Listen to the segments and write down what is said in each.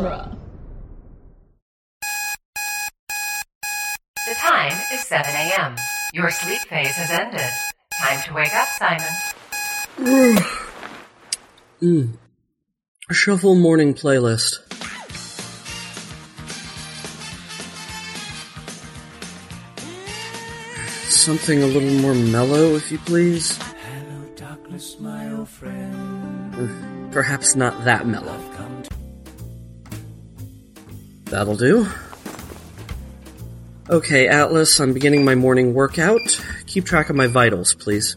Genre. The time is 7 a.m. Your sleep phase has ended. Time to wake up, Simon. Shuffle morning playlist. Something a little more mellow, if you please. Hello, darkness, my old friend. Or perhaps not that mellow. That'll do. Okay, Atlas, I'm beginning my morning workout. Keep track of my vitals, please.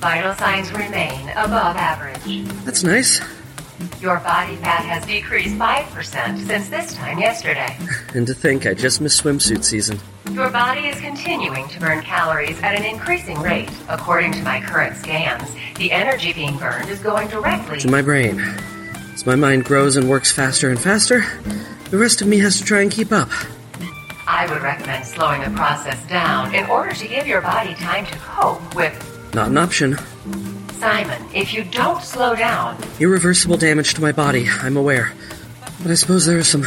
Vital signs remain above average. That's nice. Your body fat has decreased 5% since this time yesterday. And to think, I just missed swimsuit season. Your body is continuing to burn calories at an increasing rate. According to my current scans, the energy being burned is going directly to my brain. As my mind grows and works faster and faster, the rest of me has to try and keep up. I would recommend slowing the process down in order to give your body time to cope with... Not an option. Simon, if you don't slow down... Irreversible damage to my body, I'm aware. But I suppose there are some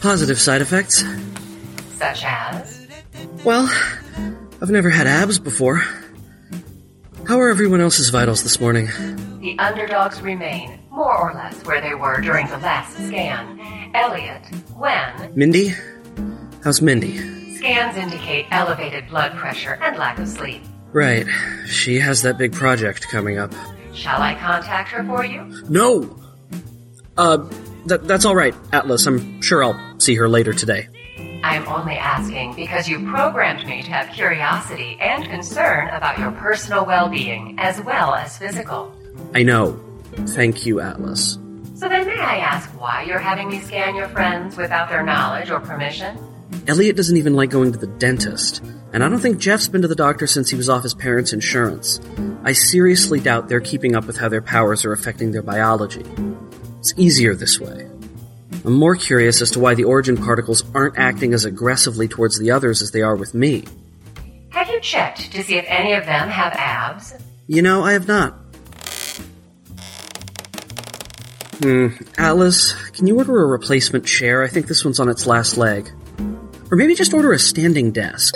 positive side effects. Such as? Well, I've never had abs before. How are everyone else's vitals this morning? The underdogs remain more or less where they were during the last scan. Elliot, when... Mindy? How's Mindy? Scans indicate elevated blood pressure and lack of sleep. Right. She has that big project coming up. Shall I contact her for you? No! That's all right, Atlas. I'm sure I'll see her later today. I'm only asking because you programmed me to have curiosity and concern about your personal well-being, as well as physical. I know. Thank you, Atlas. So then may I ask why you're having me scan your friends without their knowledge or permission? Elliot doesn't even like going to the dentist, and I don't think Jeff's been to the doctor since he was off his parents' insurance. I seriously doubt they're keeping up with how their powers are affecting their biology. It's easier this way. I'm more curious as to why the origin particles aren't acting as aggressively towards the others as they are with me. Have you checked to see if any of them have abs? You know, I have not. Alice, can you order a replacement chair? I think this one's on its last leg. Or maybe just order a standing desk.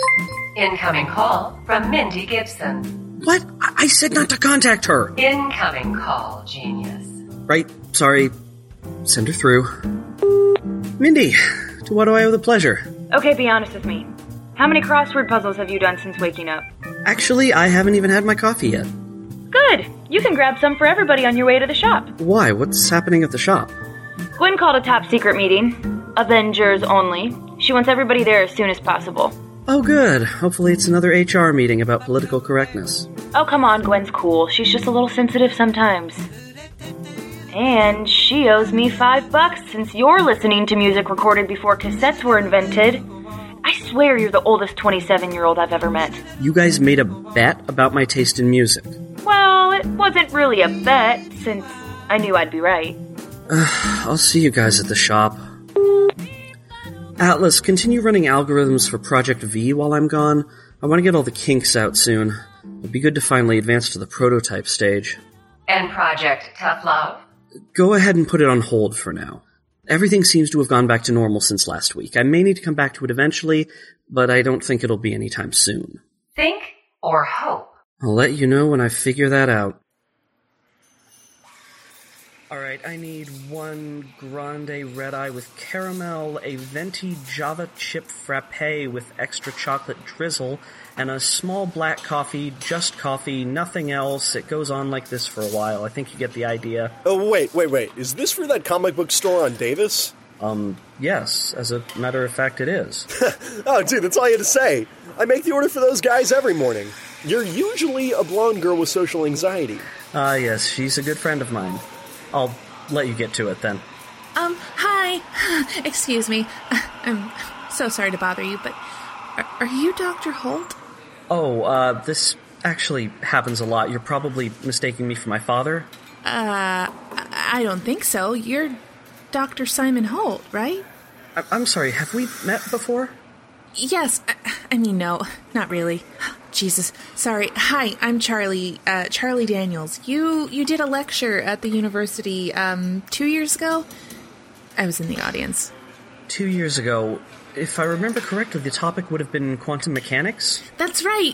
Incoming call from Mindy Gibson. What? I said not to contact her! Incoming call, genius. Right, sorry. Send her through. Mindy, to what do I owe the pleasure? Okay, be honest with me. How many crossword puzzles have you done since waking up? Actually, I haven't even had my coffee yet. Good! You can grab some for everybody on your way to the shop. Why? What's happening at the shop? Gwen called a top-secret meeting. Avengers only. She wants everybody there as soon as possible. Oh, good. Hopefully it's another HR meeting about political correctness. Oh, come on, Gwen's cool. She's just a little sensitive sometimes. And she owes me $5 since you're listening to music recorded before cassettes were invented. I swear you're the oldest 27-year-old I've ever met. You guys made a bet about my taste in music. Well, it wasn't really a bet, since I knew I'd be right. I'll see you guys at the shop. Atlas, continue running algorithms for Project V while I'm gone. I want to get all the kinks out soon. It'd be good to finally advance to the prototype stage. And Project Tough Love? Go ahead and put it on hold for now. Everything seems to have gone back to normal since last week. I may need to come back to it eventually, but I don't think it'll be anytime soon. Think or hope? I'll let you know when I figure that out. Alright, I need one grande red-eye with caramel, a venti Java chip frappe with extra chocolate drizzle, and a small black coffee, just coffee, nothing else. It goes on like this for a while. I think you get the idea. Oh, wait. Is this for that comic book store on Davis? Yes. As a matter of fact, it is. Oh, dude, that's all you had to say. I make the order for those guys every morning. You're usually a blonde girl with social anxiety. Yes. She's a good friend of mine. I'll let you get to it, then. Hi. Excuse me. I'm so sorry to bother you, but... Are you Dr. Holt? Oh, this actually happens a lot. You're probably mistaking me for my father. I don't think so. You're Dr. Simon Holt, right? I'm sorry, have we met before? Yes. I mean, no, not really. Jesus. Sorry. Hi, I'm Charlie Daniels. You did a lecture at the university 2 years ago? I was in the audience. 2 years ago, if I remember correctly, the topic would have been quantum mechanics. That's right.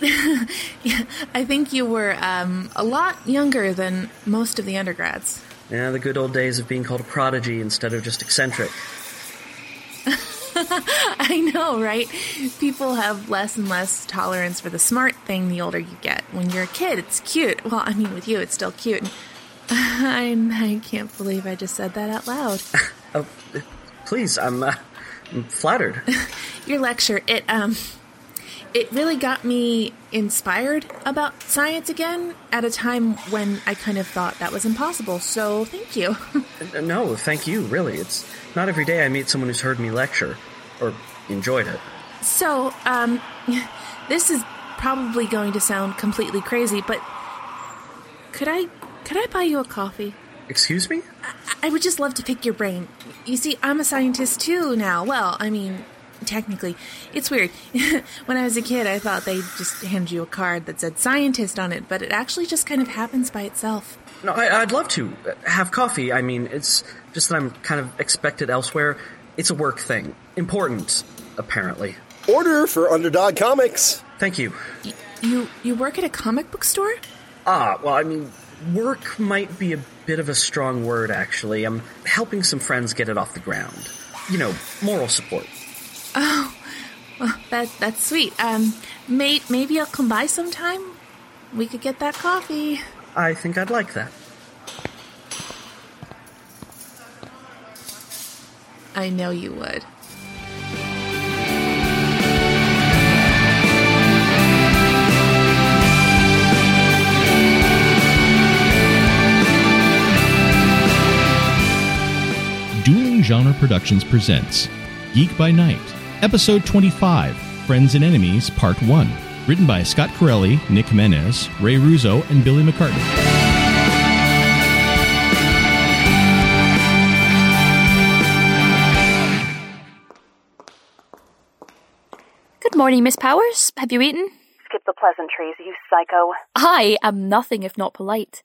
Yeah, I think you were a lot younger than most of the undergrads. Yeah, the good old days of being called a prodigy instead of just eccentric. I know, right? People have less and less tolerance for the smart thing the older you get. When you're a kid, it's cute. Well, I mean, with you, it's still cute. I can't believe I just said that out loud. Oh, please, I'm flattered. Your lecture, it really got me inspired about science again at a time when I kind of thought that was impossible, so thank you. No, thank you, really. It's not every day I meet someone who's heard me lecture, or enjoyed it. So, this is probably going to sound completely crazy, but could I buy you a coffee? Excuse me? I would just love to pick your brain. You see, I'm a scientist too now. Well, I mean, technically. It's weird. When I was a kid, I thought they'd just hand you a card that said scientist on it, but it actually just kind of happens by itself. No, I'd love to have coffee. I mean, it's just that I'm kind of expected elsewhere. It's a work thing. Important, apparently. Order for Underdog Comics. Thank you. You work at a comic book store? Well, I mean, work might be a bit of a strong word, actually. I'm helping some friends get it off the ground. You know, moral support. Oh, well, that's sweet. Maybe I'll come by sometime. We could get that coffee. I think I'd like that. I know you would. Dueling Genre Productions presents Geek by Night, Episode 25, Friends and Enemies, Part 1. Written by Scott Corelli, Nick Menez, Ray Russo, and Billy McCartney. Good morning, Miss Powers. Have you eaten? Skip the pleasantries, you psycho. I am nothing if not polite.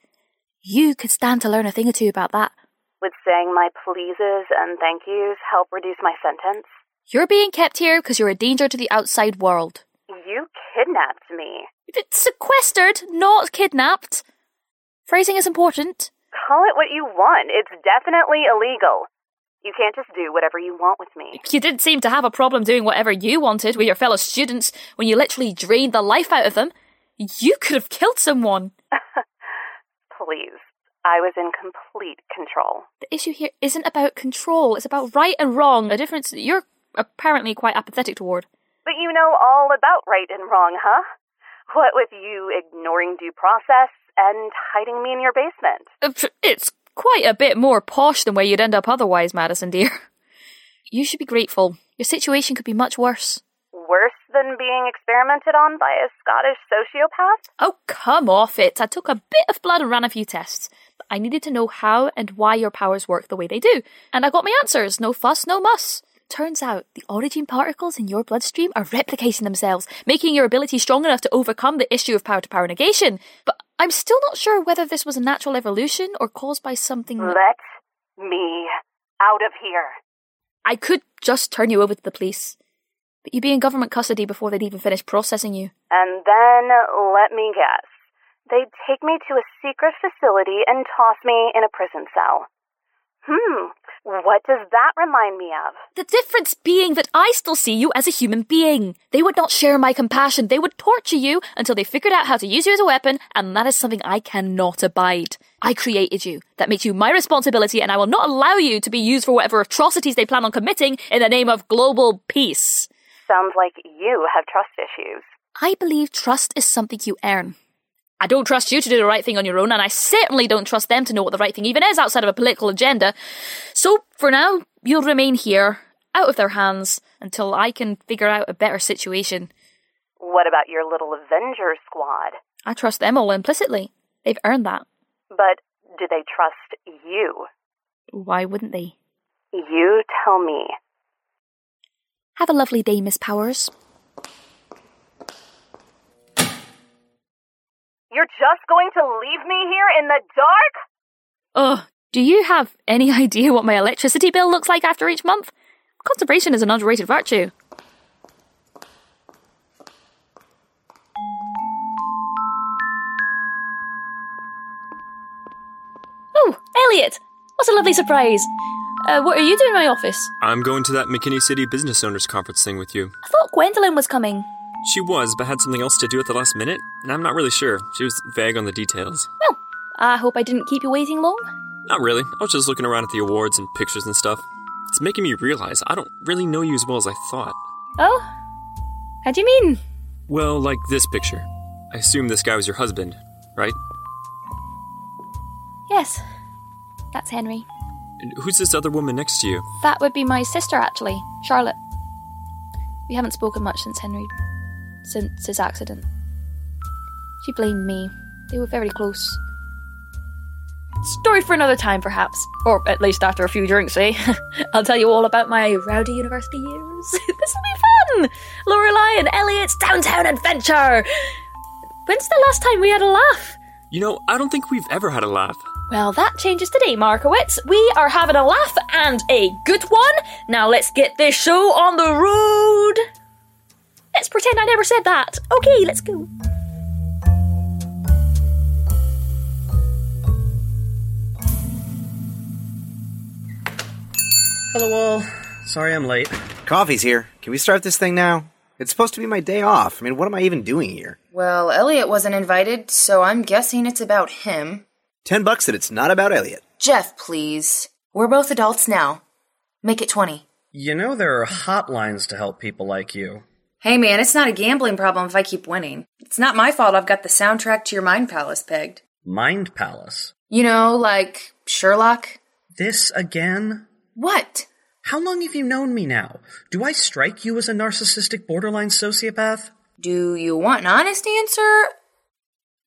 You could stand to learn a thing or two about that. Would saying my pleases and thank yous help reduce my sentence? You're being kept here because you're a danger to the outside world. You kidnapped me. Sequestered, not kidnapped. Phrasing is important. Call it what you want. It's definitely illegal. You can't just do whatever you want with me. You didn't seem to have a problem doing whatever you wanted with your fellow students when you literally drained the life out of them. You could have killed someone. Please. I was in complete control. The issue here isn't about control. It's about right and wrong, a difference that you're apparently quite apathetic toward. But you know all about right and wrong, huh? What with you ignoring due process and hiding me in your basement? It's quite a bit more posh than where you'd end up otherwise, Madison, dear. You should be grateful. Your situation could be much worse. Worse than being experimented on by a Scottish sociopath? Oh, come off it. I took a bit of blood and ran a few tests. But I needed to know how and why your powers work the way they do. And I got my answers. No fuss, no muss. Turns out the origin particles in your bloodstream are replicating themselves, making your ability strong enough to overcome the issue of power-to-power negation. But I'm still not sure whether this was a natural evolution or caused by something... Let me out of here. I could just turn you over to the police. But you'd be in government custody before they'd even finish processing you. And then, let me guess, they'd take me to a secret facility and toss me in a prison cell. What does that remind me of? The difference being that I still see you as a human being. They would not share my compassion. They would torture you until they figured out how to use you as a weapon, and that is something I cannot abide. I created you. That makes you my responsibility, and I will not allow you to be used for whatever atrocities they plan on committing in the name of global peace. Sounds like you have trust issues. I believe trust is something you earn. I don't trust you to do the right thing on your own, and I certainly don't trust them to know what the right thing even is outside of a political agenda. So, for now, you'll remain here, out of their hands, until I can figure out a better situation. What about your little Avenger squad? I trust them all implicitly. They've earned that. But do they trust you? Why wouldn't they? You tell me. Have a lovely day, Miss Powers. You're just going to leave me here in the dark? Ugh, do you have any idea what my electricity bill looks like after each month? Concentration is an underrated virtue. Oh, Elliot! What a lovely surprise! What are you doing in my office? I'm going to that McKinney City business owners conference thing with you. I thought Gwendolyn was coming. She was, but had something else to do at the last minute, and I'm not really sure. She was vague on the details. Well, I hope I didn't keep you waiting long. Not really. I was just looking around at the awards and pictures and stuff. It's making me realize I don't really know you as well as I thought. Oh? How do you mean? Well, like this picture. I assume this guy was your husband, right? Yes. That's Henry. And who's this other woman next to you? That would be my sister, actually. Charlotte. We haven't spoken much since his accident. She blamed me. They were very close. Story for another time, perhaps. Or at least after a few drinks, eh? I'll tell you all about my rowdy university years. This will be fun! Lorelai and Elliot's downtown adventure! When's the last time we had a laugh? You know, I don't think we've ever had a laugh. Well, that changes today, Markowitz. We are having a laugh, and a good one. Now let's get this show on the road! Let's pretend I never said that. Okay, let's go. Hello all. Sorry I'm late. Coffee's here. Can we start this thing now? It's supposed to be my day off. I mean, what am I even doing here? Well, Elliot wasn't invited, so I'm guessing it's about him. $10 that it's not about Elliot. Jeff, please. We're both adults now. Make it 20. You know there are hotlines to help people like you. Hey man, it's not a gambling problem if I keep winning. It's not my fault I've got the soundtrack to your Mind Palace pegged. Mind Palace? You know, like Sherlock? This again? What? How long have you known me now? Do I strike you as a narcissistic borderline sociopath? Do you want an honest answer?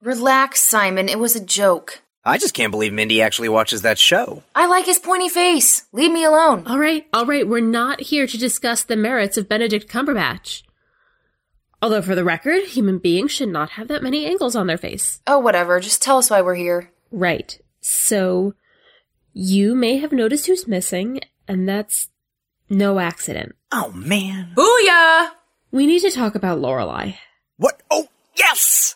Relax, Simon. It was a joke. I just can't believe Mindy actually watches that show. I like his pointy face. Leave me alone. All right. We're not here to discuss the merits of Benedict Cumberbatch. Although, for the record, human beings should not have that many angles on their face. Oh, whatever. Just tell us why we're here. Right. So, you may have noticed who's missing, and that's no accident. Oh, man. Booyah! We need to talk about Lorelai. What? Oh, yes!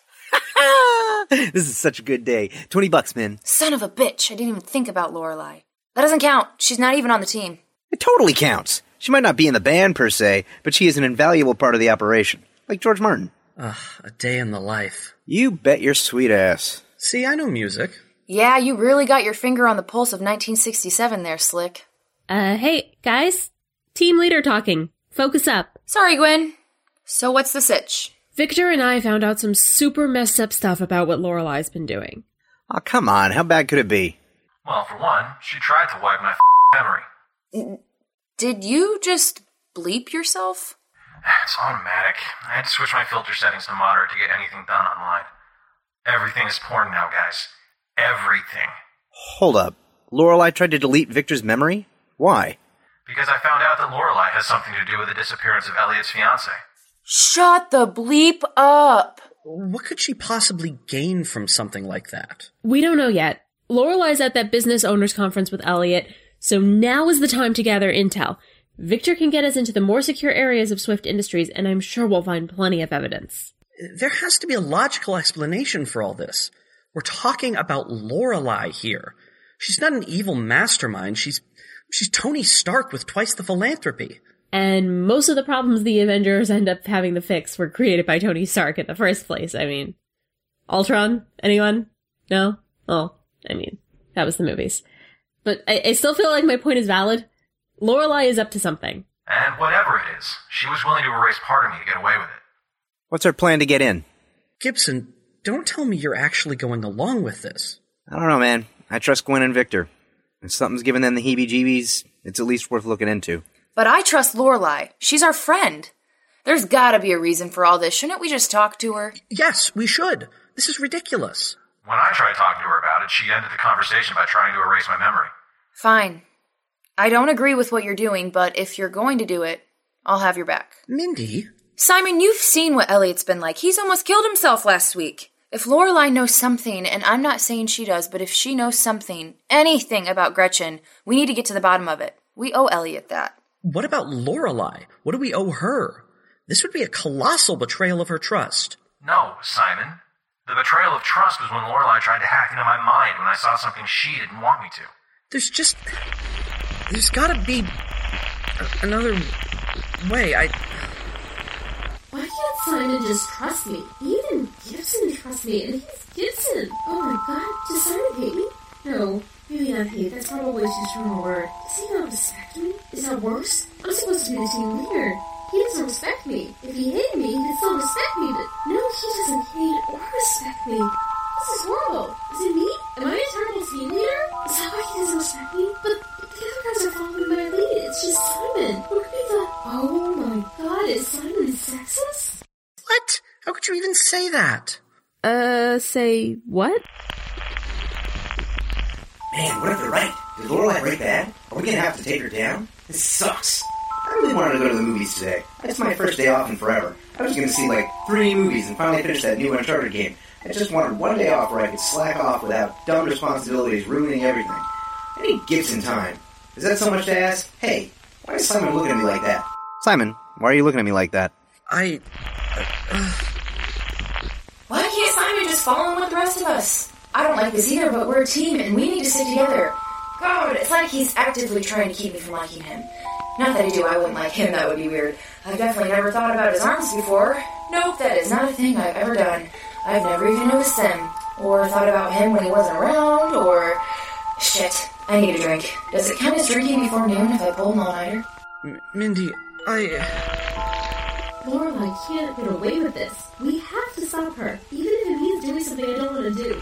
This is such a good day. $20, man. Son of a bitch. I didn't even think about Lorelai. That doesn't count. She's not even on the team. It totally counts. She might not be in the band, per se, but she is an invaluable part of the operation. Like George Martin. Ugh, a day in the life. You bet your sweet ass. See, I know music. Yeah, you really got your finger on the pulse of 1967 there, Slick. Hey, guys. Team leader talking. Focus up. Sorry, Gwen. So what's the sitch? Victor and I found out some super messed up stuff about what Lorelai's been doing. Aw, oh, come on. How bad could it be? Well, for one, she tried to wipe my memory. Did you just bleep yourself? It's automatic. I had to switch my filter settings to moderate to get anything done online. Everything is porn now, guys. Everything. Hold up. Lorelai tried to delete Victor's memory? Why? Because I found out that Lorelai has something to do with the disappearance of Elliot's fiancé. Shut the bleep up! What could she possibly gain from something like that? We don't know yet. Lorelai's at that business owners conference with Elliot, so now is the time to gather intel. Victor can get us into the more secure areas of Swift Industries, and I'm sure we'll find plenty of evidence. There has to be a logical explanation for all this. We're talking about Lorelai here. She's not an evil mastermind. She's Tony Stark with twice the philanthropy. And most of the problems the Avengers end up having to fix were created by Tony Stark in the first place. I mean, Ultron? Anyone? No? Oh, I mean, that was the movies. But I still feel like my point is valid. Lorelai is up to something. And whatever it is, she was willing to erase part of me to get away with it. What's her plan to get in? Gibson, don't tell me you're actually going along with this. I don't know, man. I trust Gwen and Victor. If something's giving them the heebie-jeebies, it's at least worth looking into. But I trust Lorelai. She's our friend. There's gotta be a reason for all this. Shouldn't we just talk to her? Yes, we should. This is ridiculous. When I tried talking to her about it, she ended the conversation by trying to erase my memory. Fine. I don't agree with what you're doing, but if you're going to do it, I'll have your back. Mindy? Simon, you've seen what Elliot's been like. He's almost killed himself last week. If Lorelai knows something, and I'm not saying she does, but if she knows something, anything about Gretchen, we need to get to the bottom of it. We owe Elliot that. What about Lorelai? What do we owe her? This would be a colossal betrayal of her trust. No, Simon. The betrayal of trust was when Lorelai tried to hack into my mind when I saw something she didn't want me to. There's gotta be another way. Why can't Simon just trust me? Even Gibson trusts me, and he's Gibson! Oh my god, does Simon hate me? No, maybe not hate, that's probably too strong a word. Does he not respect me? Is that worse? I'm supposed to be the team leader. He doesn't respect me. If he hated me, he'd still respect me, but no, he doesn't hate or respect me. This is horrible. Is it me? Am I a terrible team leader? Is that why he doesn't respect me? But the other guys are following my lead. It's just Simon. What could be the... Oh my god, is Simon sexist? What? How could you even say that? Say what? Man, what if they're right? Did Lorelai break bad? Are we gonna have to take her down? This sucks. I really wanted to go to the movies today. It's my first day off in forever. I was going to see like 3 movies and finally finish that new Uncharted game. I just wanted one day off where I could slack off without dumb responsibilities ruining everything. I need Gibson time. Is that so much to ask? Hey, why is Simon looking at me like that? Simon, why are you looking at me like that? Why can't Simon just fall in with the rest of us? I don't like this either, but we're a team and we need to stick together. God, it's like he's actively trying to keep me from liking him. Not that I do, I wouldn't like him, that would be weird. I've definitely never thought about his arms before. Nope, that is not a thing I've ever done. I've never even noticed them. Or thought about him when he wasn't around, or... Shit, I need a drink. Does it count as drinking before noon if I pull an all-nighter? Mindy, Lorelai can't get away with this. We have to stop her, even if it means doing something I don't want to do.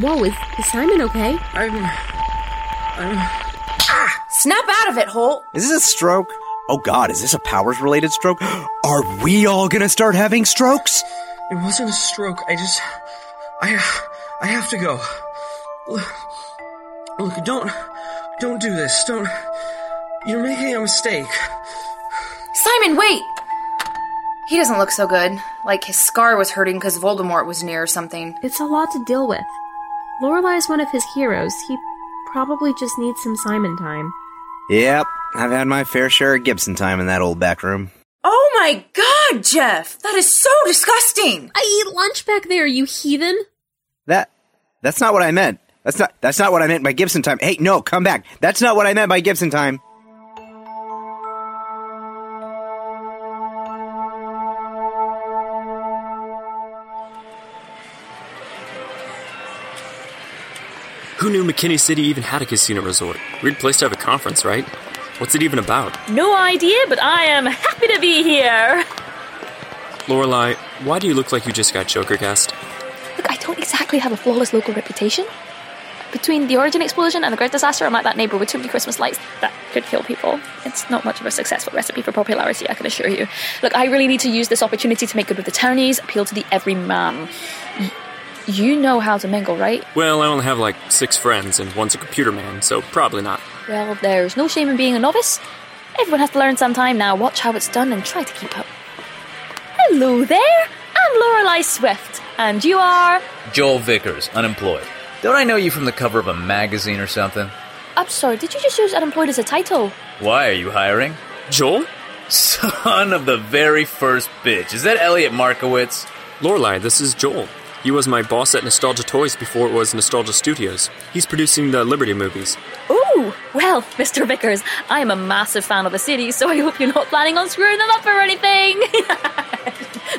Whoa, is Simon okay? Snap out of it, Holt! Is this a stroke? Oh god, is this a powers-related stroke? Are we all gonna start having strokes? It wasn't a stroke, I have to go. Look, don't do this, you're making a mistake. Simon, wait! He doesn't look so good. Like his scar was hurting because Voldemort was near or something. It's a lot to deal with. Lorelai is one of his heroes. He probably just needs some Simon time. Yep, I've had my fair share of Gibson time in that old back room. Oh my god, Jeff! That is so disgusting! I eat lunch back there, you heathen! That's not what I meant. That's not what I meant by Gibson time. Hey, no, come back. That's not what I meant by Gibson time. Who knew McKinney City even had a casino resort? Weird place to have a conference, right? What's it even about? No idea, but I am happy to be here. Lorelai, why do you look like you just got choker gassed? Look, I don't exactly have a flawless local reputation. Between the Origin explosion and the Great Disaster, I'm like that neighbor with too many Christmas lights that could kill people. It's not much of a successful recipe for popularity, I can assure you. Look, I really need to use this opportunity to make good with the townies, appeal to the everyman. You know how to mingle, right? Well, I only have like 6 friends, and one's a computer man, so probably not. Well, there's no shame in being a novice. Everyone has to learn sometime now. Watch how it's done and try to keep up. Hello there! I'm Lorelai Swift, and you are... Joel Vickers, unemployed. Don't I know you from the cover of a magazine or something? I'm sorry, did you just use unemployed as a title? Why are you hiring? Joel? Son of the very first bitch. Is that Elliot Markowitz? Lorelai, this is Joel. He was my boss at Nostalgia Toys before it was Nostalgia Studios. He's producing the Liberty movies. Ooh, well, Mr. Vickers, I am a massive fan of the city, so I hope you're not planning on screwing them up or anything.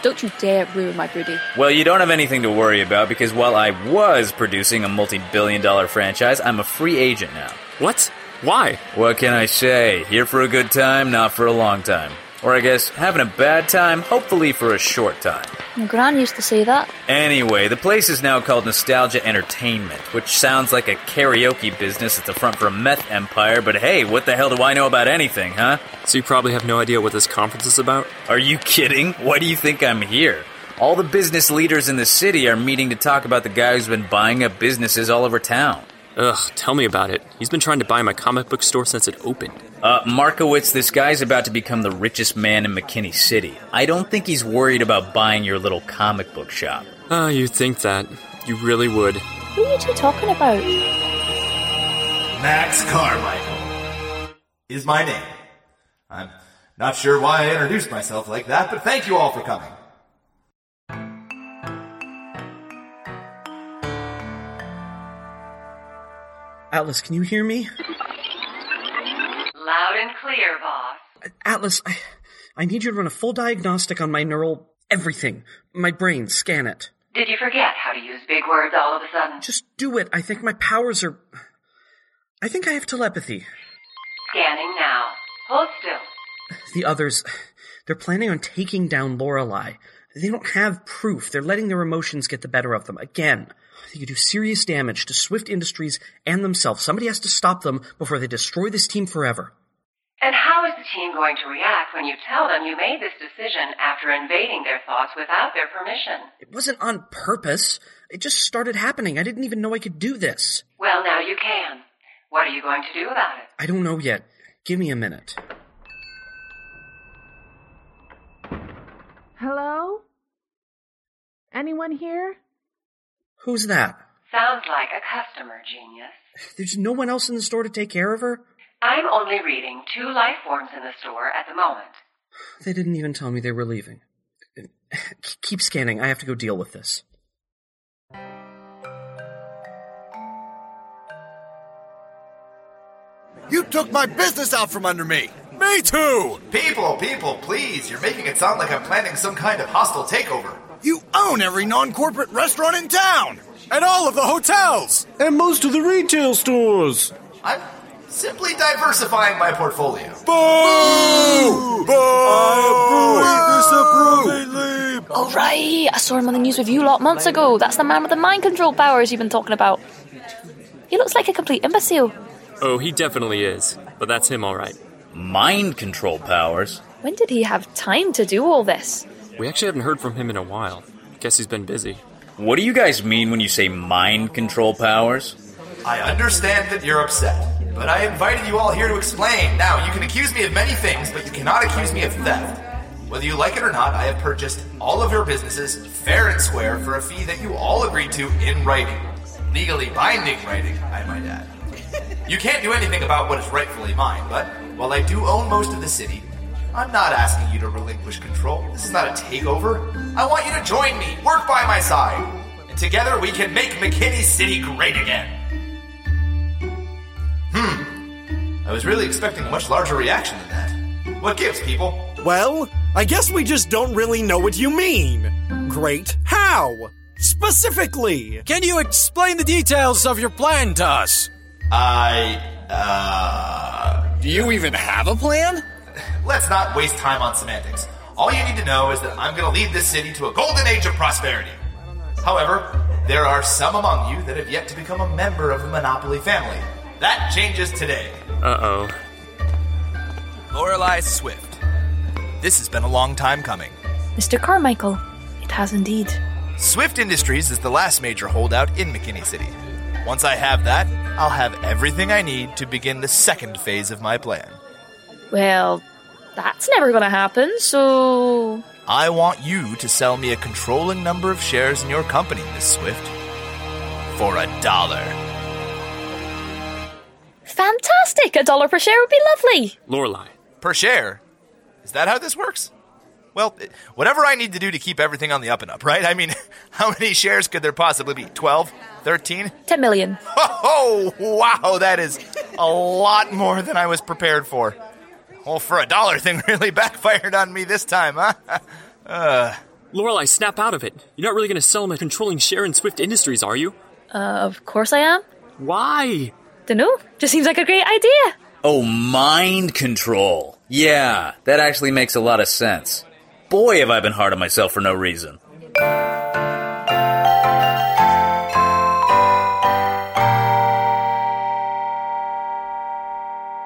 Don't you dare ruin my broody. Well, you don't have anything to worry about, because while I was producing a multi-billion-dollar franchise, I'm a free agent now. What? Why? What can I say? Here for a good time, not for a long time. Or I guess, having a bad time, hopefully for a short time. Gran used to say that. Anyway, the place is now called Nostalgia Entertainment, which sounds like a karaoke business at the front for a meth empire, but hey, what the hell do I know about anything, huh? So you probably have no idea what this conference is about? Are you kidding? Why do you think I'm here? All the business leaders in the city are meeting to talk about the guy who's been buying up businesses all over town. Ugh, tell me about it. He's been trying to buy my comic book store since it opened. Markowitz, this guy's about to become the richest man in McKinney City. I don't think he's worried about buying your little comic book shop. Oh, you'd think that. You really would. Who are you two talking about? Max Carmichael is my name. I'm not sure why I introduced myself like that, but thank you all for coming. Atlas, can you hear me? Loud and clear, boss. Atlas, I need you to run a full diagnostic on my neural everything. My brain, scan it. Did you forget how to use big words all of a sudden? Just do it. I think my powers are... I think I have telepathy. Scanning now. Hold still. The others, they're planning on taking down Lorelei. They don't have proof. They're letting their emotions get the better of them. Again, they could do serious damage to Swift Industries and themselves. Somebody has to stop them before they destroy this team forever. And how is the team going to react when you tell them you made this decision after invading their thoughts without their permission? It wasn't on purpose. It just started happening. I didn't even know I could do this. Well, now you can. What are you going to do about it? I don't know yet. Give me a minute. Hello? Anyone here? Who's that? Sounds like a customer, genius. There's no one else in the store to take care of her? I'm only reading 2 life forms in the store at the moment. They didn't even tell me they were leaving. Keep scanning. I have to go deal with this. You took my business out from under me! Me too! People, please. You're making it sound like I'm planning some kind of hostile takeover. You own every non-corporate restaurant in town! And all of the hotels! And most of the retail stores! I'm simply diversifying my portfolio. Boo! Boo! Boo! I disapprove! Oh, right. I saw him on the news with you lot months ago. That's the man with the mind control powers you've been talking about. He looks like a complete imbecile. Oh, he definitely is. But that's him, all right. Mind control powers? When did he have time to do all this? We actually haven't heard from him in a while. Guess he's been busy. What do you guys mean when you say mind control powers? I understand that you're upset, but I invited you all here to explain. Now, you can accuse me of many things, but you cannot accuse me of theft. Whether you like it or not, I have purchased all of your businesses fair and square for a fee that you all agreed to in writing. Legally binding writing, I might add. You can't do anything about what is rightfully mine, but while I do own most of the city, I'm not asking you to relinquish control. This is not a takeover. I want you to join me, work by my side, and together we can make McKinney City great again. I was really expecting a much larger reaction than that. What gives, people? Well, I guess we just don't really know what you mean. Great. How? Specifically? Can you explain the details of your plan to us? Do you even have a plan? Let's not waste time on semantics. All you need to know is that I'm going to lead this city to a golden age of prosperity. However, there are some among you that have yet to become a member of the Monopoly family. That changes today. Uh-oh. Lorelei Swift. This has been a long time coming. Mr. Carmichael, it has indeed. Swift Industries is the last major holdout in McKinney City. Once I have that, I'll have everything I need to begin the second phase of my plan. Well, that's never going to happen, so... I want you to sell me a controlling number of shares in your company, Miss Swift. For $1. Fantastic! $1 per share would be lovely! Lorelei. Per share? Is that how this works? Well, whatever I need to do to keep everything on the up and up, right? I mean, how many shares could there possibly be? 12? 13? 10 million. Oh, wow, that is a lot more than I was prepared for. Well, for $1 thing really backfired on me this time, huh? Lorelei, snap out of it. You're not really going to sell him a controlling share in Swift Industries, are you? Of course I am. Why? Dunno. Just seems like a great idea. Oh, mind control. Yeah, that actually makes a lot of sense. Boy, have I been hard on myself for no reason.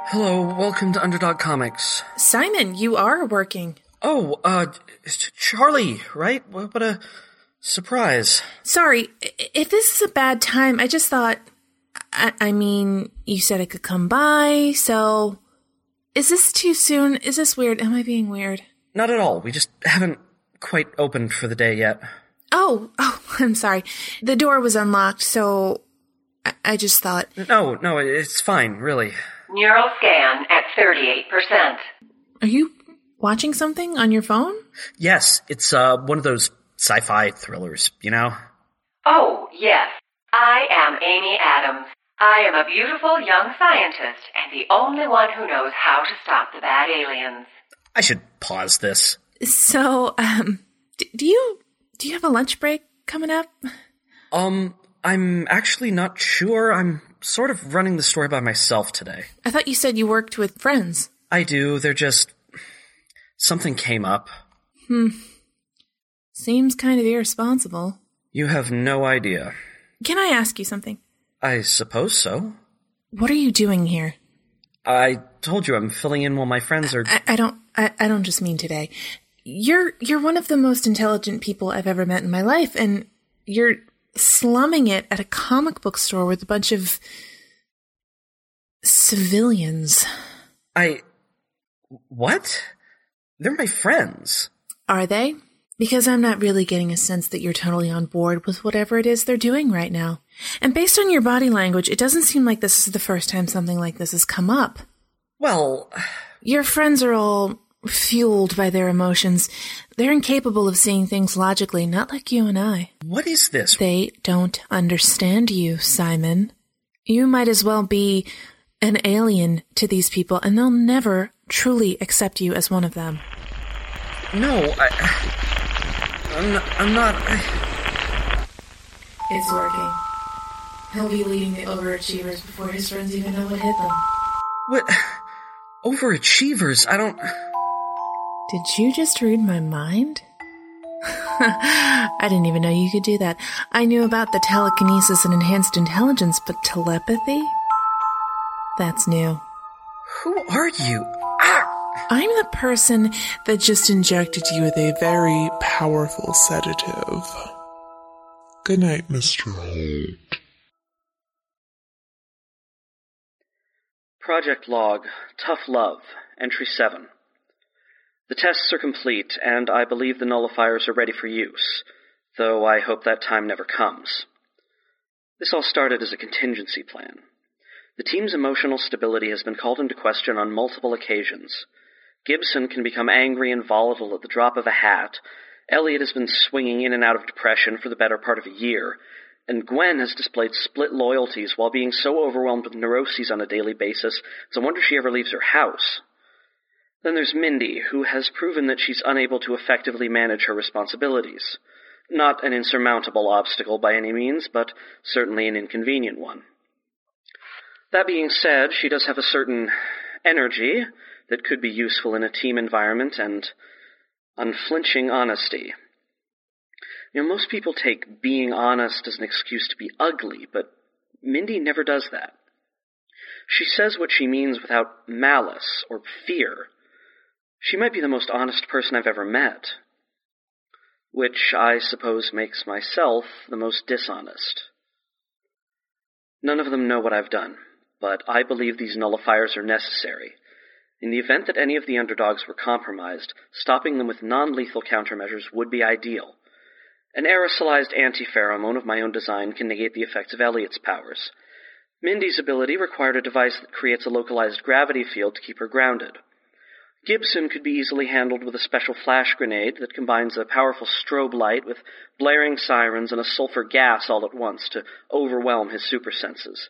Hello, welcome to Underdog Comics. Simon, you are working. Oh, Charlie, right? What a surprise. Sorry, if this is a bad time, I just thought, I mean, you said I could come by, so is this too soon? Is this weird? Am I being weird? Not at all. We just haven't quite opened for the day yet. Oh, I'm sorry. The door was unlocked, so I just thought... No, it's fine, really. Neural scan at 38%. Are you watching something on your phone? Yes, it's one of those sci-fi thrillers, you know? Oh, yes. I am Amy Adams. I am a beautiful young scientist and the only one who knows how to stop the bad aliens. I should pause this. So, do you have a lunch break coming up? I'm actually not sure. I'm sort of running the store by myself today. I thought you said you worked with friends. I do. They're just... something came up. Seems kind of irresponsible. You have no idea. Can I ask you something? I suppose so. What are you doing here? I told you I'm filling in while my friends are... I don't just mean today. You're one of the most intelligent people I've ever met in my life, and you're slumming it at a comic book store with a bunch of civilians. What? They're my friends. Are they? Because I'm not really getting a sense that you're totally on board with whatever it is they're doing right now. And based on your body language, it doesn't seem like this is the first time something like this has come up. Well... your friends are all fueled by their emotions. They're incapable of seeing things logically, not like you and I. What is this? They don't understand you, Simon. You might as well be an alien to these people, and they'll never truly accept you as one of them. No, I'm not. It's working. He'll be leading the overachievers before his friends even know what hit them. What? Overachievers? I don't... Did you just read my mind? I didn't even know you could do that. I knew about the telekinesis and enhanced intelligence, but telepathy? That's new. Who are you? I'm the person that just injected you with a very powerful sedative. Good night, Mr. Holt. Project Log, Tough Love, Entry 7. The tests are complete, and I believe the nullifiers are ready for use, though I hope that time never comes. This all started as a contingency plan. The team's emotional stability has been called into question on multiple occasions. Gibson can become angry and volatile at the drop of a hat. Elliot has been swinging in and out of depression for the better part of a year, and Gwen has displayed split loyalties while being so overwhelmed with neuroses on a daily basis, it's a wonder she ever leaves her house. Then there's Mindy, who has proven that she's unable to effectively manage her responsibilities. Not an insurmountable obstacle by any means, but certainly an inconvenient one. That being said, she does have a certain energy that could be useful in a team environment and unflinching honesty. You know, most people take being honest as an excuse to be ugly, but Mindy never does that. She says what she means without malice or fear. She might be the most honest person I've ever met, which I suppose makes myself the most dishonest. None of them know what I've done, but I believe these nullifiers are necessary. In the event that any of the underdogs were compromised, stopping them with non-lethal countermeasures would be ideal. An aerosolized anti-pheromone of my own design can negate the effects of Elliot's powers. Mindy's ability required a device that creates a localized gravity field to keep her grounded. Gibson could be easily handled with a special flash grenade that combines a powerful strobe light with blaring sirens and a sulfur gas all at once to overwhelm his super senses,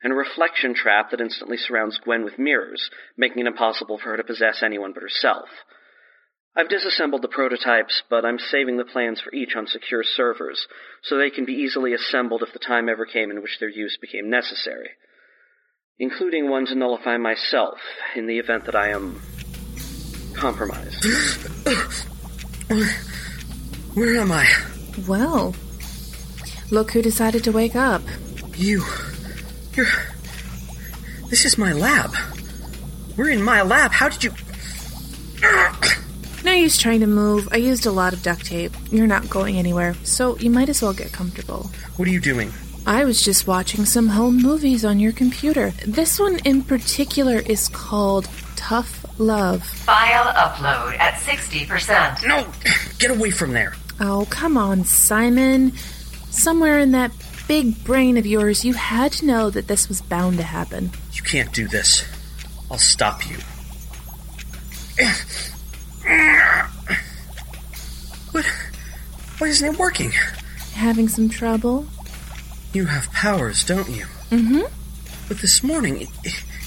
and a reflection trap that instantly surrounds Gwen with mirrors, making it impossible for her to possess anyone but herself. I've disassembled the prototypes, but I'm saving the plans for each on secure servers, so they can be easily assembled if the time ever came in which their use became necessary, including one to nullify myself in the event that I am compromised. Where am I? Well, look who decided to wake up. You're... This is my lab. We're in my lab. How did you... No use trying to move. I used a lot of duct tape. You're not going anywhere, so you might as well get comfortable. What are you doing? I was just watching some home movies on your computer. This one in particular is called Tough Love. File upload at 60%. No! Get away from there! Oh, come on, Simon. Somewhere in that big brain of yours, you had to know that this was bound to happen. You can't do this. I'll stop you. What? Why isn't it working? Having some trouble? You have powers, don't you? Mm-hmm. But this morning,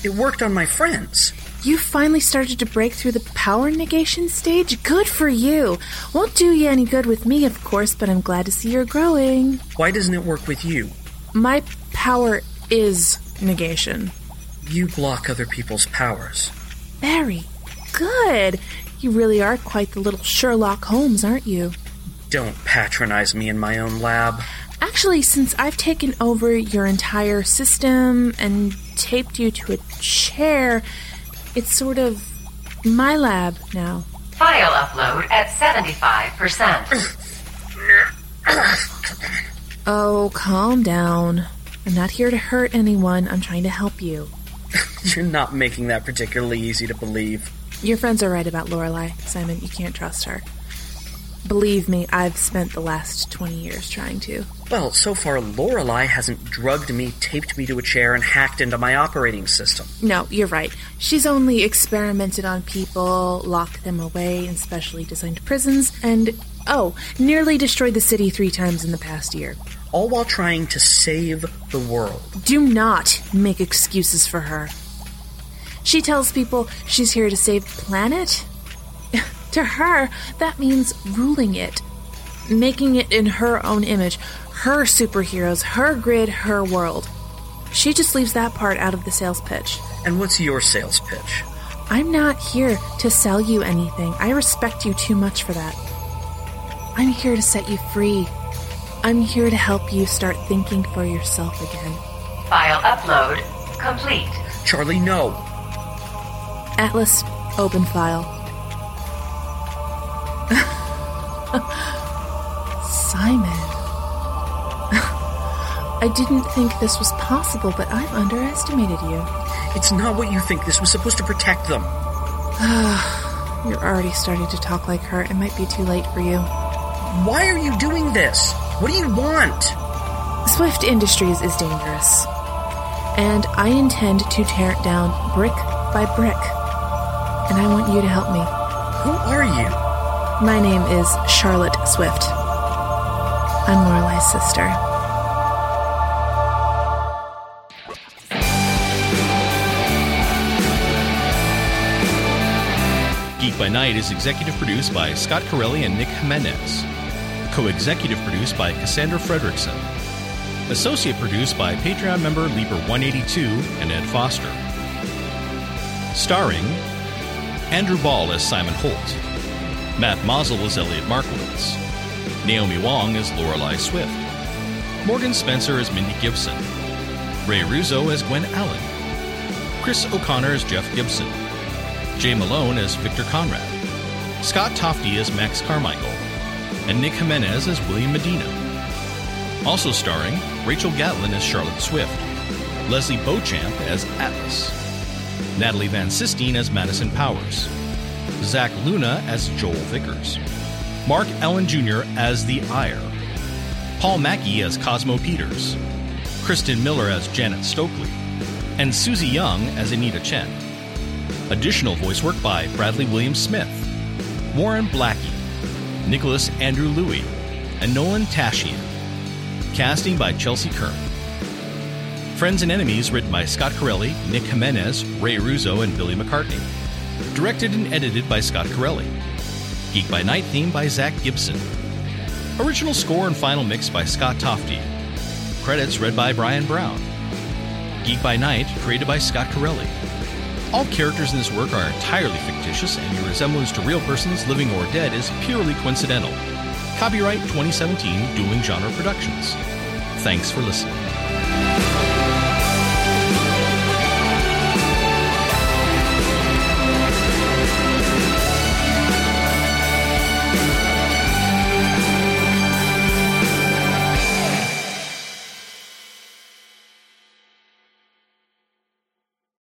it worked on my friends. You finally started to break through the power negation stage? Good for you. Won't do you any good with me, of course, but I'm glad to see you're growing. Why doesn't it work with you? My power is negation. You block other people's powers. Very good. You really are quite the little Sherlock Holmes, aren't you? Don't patronize me in my own lab. Actually, since I've taken over your entire system and taped you to a chair, it's sort of my lab now. File upload at 75%. Oh, calm down. I'm not here to hurt anyone. I'm trying to help you. You're not making that particularly easy to believe. Your friends are right about Lorelai, Simon. You can't trust her. Believe me, I've spent the last 20 years trying to. Well, so far, Lorelai hasn't drugged me, taped me to a chair, and hacked into my operating system. No, you're right. She's only experimented on people, locked them away in specially designed prisons, and, oh, nearly destroyed the city 3 times in the past year. All while trying to save the world. Do not make excuses for her. She tells people she's here to save the planet. To her, that means ruling it, making it in her own image, her superheroes, her grid, her world. She just leaves that part out of the sales pitch. And what's your sales pitch? I'm not here to sell you anything. I respect you too much for that. I'm here to set you free. I'm here to help you start thinking for yourself again. File upload complete. Charlie, no. Atlas, open file. Simon. I didn't think this was possible, but I've underestimated you. It's not what you think. This was supposed to protect them. You're already starting to talk like her. It might be too late for you. Why are you doing this? What do you want? Swift Industries is dangerous, and I intend to tear it down brick by brick. And I want you to help me. Who are you? My name is Charlotte Swift. I'm Lorelai's sister. Geek by Night is executive produced by Scott Corelli and Nick Jimenez. Co-executive produced by Cassandra Fredrickson. Associate produced by Patreon member Leaper182 and Ed Foster. Starring Andrew Ball as Simon Holt. Matt Mosel as Elliot Markowitz. Naomi Wong as Lorelai Swift. Morgan Spencer as Mindy Gibson. Ray Russo as Gwen Allen. Chris O'Connor as Jeff Gibson. Jay Malone as Victor Conrad. Scott Tofty as Max Carmichael. And Nick Jimenez as William Medina. Also starring Rachel Gatlin as Charlotte Swift. Leslie Beauchamp as Atlas. Natalie Van Sistine as Madison Powers. Zach Luna as Joel Vickers. Mark Allen Jr. as The Ire. Paul Mackey as Cosmo Peters. Kristen Miller as Janet Stokely. And Susie Young as Anita Chen. Additional voice work by Bradley Williams Smith, Warren Blackie, Nicholas Andrew Louie, and Nolan Tashian. Casting by Chelsea Kern. Friends and Enemies written by Scott Corelli, Nick Jimenez, Ray Russo, and Billy McCartney. Directed and edited by Scott Corelli. Geek by Night theme by Zach Gibson. Original score and final mix by Scott Tofty. Credits read by Brian Brown. Geek by Night created by Scott Corelli. All characters in this work are entirely fictitious, and your resemblance to real persons, living or dead, is purely coincidental. Copyright 2017 Dueling Genre Productions. Thanks for listening.